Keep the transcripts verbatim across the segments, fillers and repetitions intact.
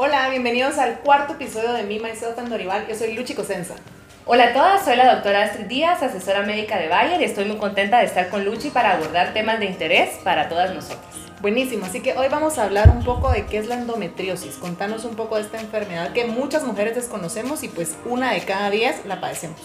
Hola, bienvenidos al cuarto episodio de Mi Maizeo Tandorival. Yo soy Luchi Cosenza. Hola a todas, soy la doctora Astrid Díaz, asesora médica de Bayer, y estoy muy contenta de estar con Luchi para abordar temas de interés para todas nosotras. Buenísimo, así que hoy vamos a hablar un poco de qué es la endometriosis. Contanos un poco de esta enfermedad que muchas mujeres desconocemos y pues una de cada diez la padecemos.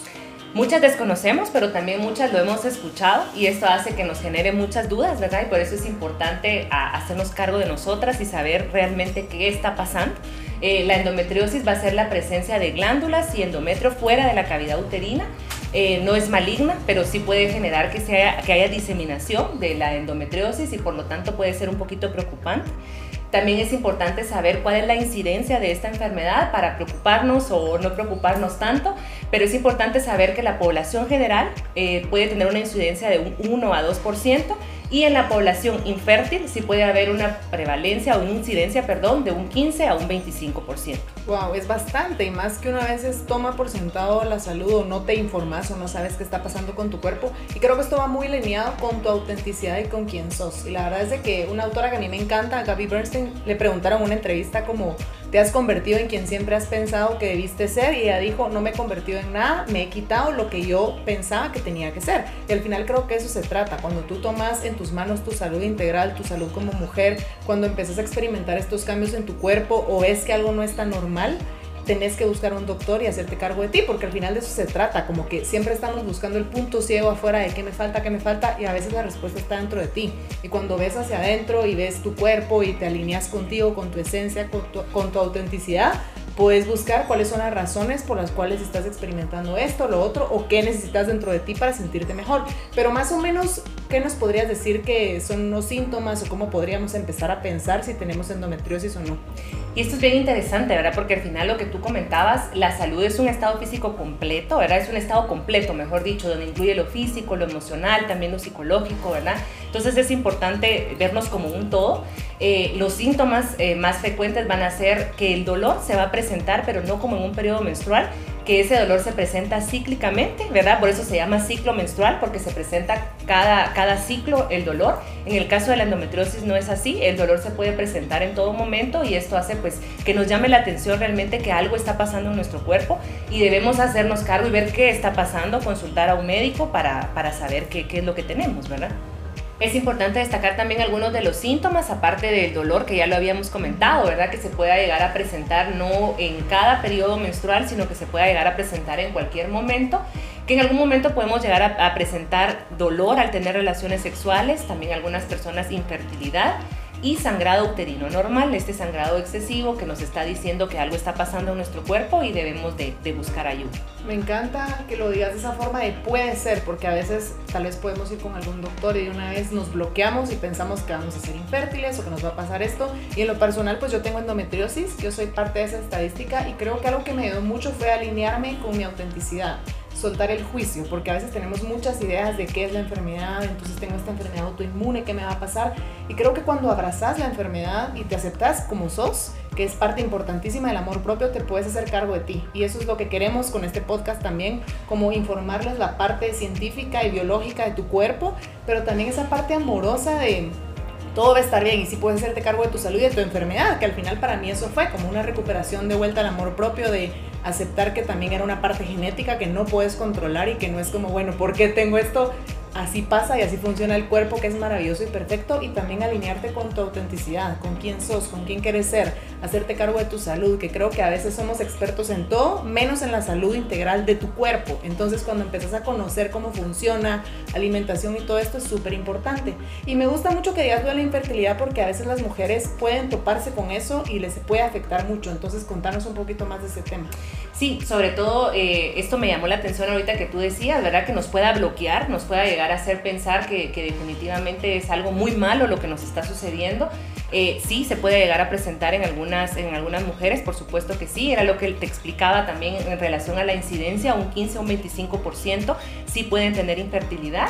Muchas desconocemos, pero también muchas lo hemos escuchado y esto hace que nos genere muchas dudas, ¿verdad? Y por eso es importante hacernos cargo de nosotras y saber realmente qué está pasando. Eh, la endometriosis va a ser la presencia de glándulas y endometrio fuera de la cavidad uterina. Eh, no es maligna, pero sí puede generar que, sea, que haya diseminación de la endometriosis y por lo tanto puede ser un poquito preocupante. También es importante saber cuál es la incidencia de esta enfermedad para preocuparnos o no preocuparnos tanto, pero es importante saber que la población general eh, puede tener una incidencia de un uno a dos por ciento y en la población infértil sí puede haber una prevalencia o una incidencia, perdón, de un quince a un veinticinco por ciento. Wow, es bastante y más que una vez toma por sentado la salud o no te informas o no sabes qué está pasando con tu cuerpo y creo que esto va muy alineado con tu autenticidad y con quién sos. Y la verdad es de que una autora que a mí me encanta, Gabby Bernstein, le preguntaron en una entrevista como ¿te has convertido en quien siempre has pensado que debiste ser? Y ella dijo, no me he convertido en nada, me he quitado lo que yo pensaba que tenía que ser. Y al final creo que eso se trata, cuando tú tomas en tus manos tu salud integral, tu salud como mujer, cuando empiezas a experimentar estos cambios en tu cuerpo o ves que algo no está normal, tenés que buscar un doctor y hacerte cargo de ti, porque al final de eso se trata, como que siempre estamos buscando el punto ciego afuera de qué me falta, qué me falta, y a veces la respuesta está dentro de ti. Y cuando ves hacia adentro y ves tu cuerpo y te alineas contigo, con tu esencia, con tu, con tu autenticidad, puedes buscar cuáles son las razones por las cuales estás experimentando esto, lo otro, o qué necesitas dentro de ti para sentirte mejor. Pero más o menos, ¿qué nos podrías decir que son los síntomas o cómo podríamos empezar a pensar si tenemos endometriosis o no? Y esto es bien interesante, ¿verdad? Porque al final lo que tú comentabas, la salud es un estado físico completo, ¿verdad? Es un estado completo, mejor dicho, donde incluye lo físico, lo emocional, también lo psicológico, ¿verdad? Entonces es importante vernos como un todo. Eh, los síntomas eh, más frecuentes van a ser que el dolor se va a presentar, pero no como en un periodo menstrual, que ese dolor se presenta cíclicamente, ¿verdad? Por eso se llama ciclo menstrual, porque se presenta cada, cada ciclo el dolor. En el caso de la endometriosis no es así, el dolor se puede presentar en todo momento y esto hace pues que nos llame la atención realmente que algo está pasando en nuestro cuerpo y debemos hacernos cargo y ver qué está pasando, consultar a un médico para, para saber qué, qué es lo que tenemos, ¿verdad? Es importante destacar también algunos de los síntomas, aparte del dolor que ya lo habíamos comentado, ¿verdad? Que se pueda llegar a presentar no en cada periodo menstrual, sino que se pueda llegar a presentar en cualquier momento. Que en algún momento podemos llegar a, a presentar dolor al tener relaciones sexuales, también algunas personas infertilidad y sangrado uterino normal, este sangrado excesivo que nos está diciendo que algo está pasando en nuestro cuerpo y debemos de, de buscar ayuda. Me encanta que lo digas de esa forma de puede ser, porque a veces tal vez podemos ir con algún doctor y de una vez nos bloqueamos y pensamos que vamos a ser infértiles o que nos va a pasar esto. Y en lo personal, pues yo tengo endometriosis, yo soy parte de esa estadística y creo que algo que me ayudó mucho fue alinearme con mi autenticidad. Soltar el juicio, porque a veces tenemos muchas ideas de qué es la enfermedad, entonces tengo esta enfermedad autoinmune, ¿qué me va a pasar? Y creo que cuando abrazas la enfermedad y te aceptas como sos, que es parte importantísima del amor propio, te puedes hacer cargo de ti. Y eso es lo que queremos con este podcast también, como informarles la parte científica y biológica de tu cuerpo, pero también esa parte amorosa de todo va a estar bien y sí puedes hacerte cargo de tu salud y de tu enfermedad, que al final para mí eso fue como una recuperación de vuelta al amor propio, de aceptar que también era una parte genética que no puedes controlar y que no es como, bueno, ¿por qué tengo esto? Así pasa y así funciona el cuerpo, que es maravilloso y perfecto, y también alinearte con tu autenticidad, con quién sos, con quién quieres ser, hacerte cargo de tu salud, que creo que a veces somos expertos en todo, menos en la salud integral de tu cuerpo. Entonces cuando empiezas a conocer cómo funciona, alimentación y todo esto es súper importante. Y me gusta mucho que digas lo de la infertilidad, porque a veces las mujeres pueden toparse con eso y les puede afectar mucho. Entonces contanos un poquito más de ese tema. Sí, sobre todo eh, esto me llamó la atención ahorita que tú decías, ¿verdad? Que nos pueda bloquear, nos pueda llegar a hacer pensar que, que definitivamente es algo muy malo lo que nos está sucediendo. Eh, sí, se puede llegar a presentar en algunas, en algunas mujeres, por supuesto que sí, era lo que te explicaba también en relación a la incidencia, un quince o un veinticinco por ciento sí pueden tener infertilidad.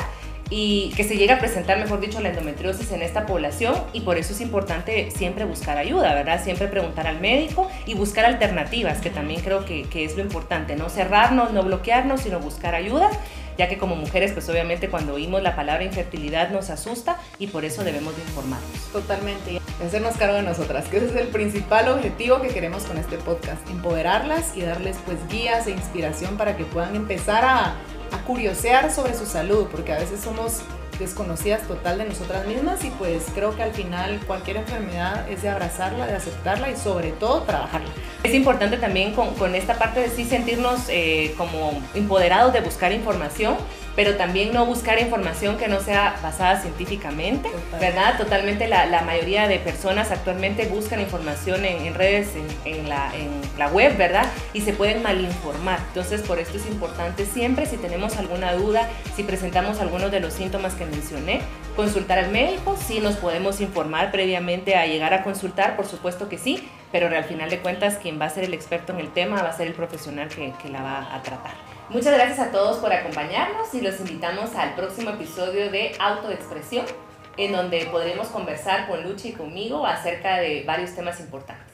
Y que se llega a presentar, mejor dicho, la endometriosis en esta población y por eso es importante siempre buscar ayuda, ¿verdad? Siempre preguntar al médico y buscar alternativas, que también creo que, que es lo importante, no cerrarnos, no bloquearnos, sino buscar ayuda. ya que como mujeres pues obviamente cuando oímos la palabra infertilidad nos asusta y por eso debemos de informarnos. Totalmente, hacernos cargo de nosotras, que ese es el principal objetivo que queremos con este podcast, empoderarlas y darles pues guías e inspiración para que puedan empezar a, a curiosear sobre su salud, porque a veces somos desconocidas total de nosotras mismas y pues creo que al final cualquier enfermedad es de abrazarla, de aceptarla y sobre todo trabajarla. Es importante también con, con esta parte de sí sentirnos eh, como empoderados de buscar información, pero también no buscar información que no sea basada científicamente, total. ¿Verdad? Totalmente la, la mayoría de personas actualmente buscan información en, en redes, en, en, la, en la web, ¿verdad? Y se pueden malinformar. Entonces, por esto es importante siempre, si tenemos alguna duda, si presentamos algunos de los síntomas que mencioné, consultar al médico, si nos podemos informar previamente a llegar a consultar, por supuesto que sí, pero al final de cuentas quien va a ser el experto en el tema va a ser el profesional que, que la va a tratar. Muchas gracias a todos por acompañarnos y los invitamos al próximo episodio de Autoexpresión, en donde podremos conversar con Luchi y conmigo acerca de varios temas importantes.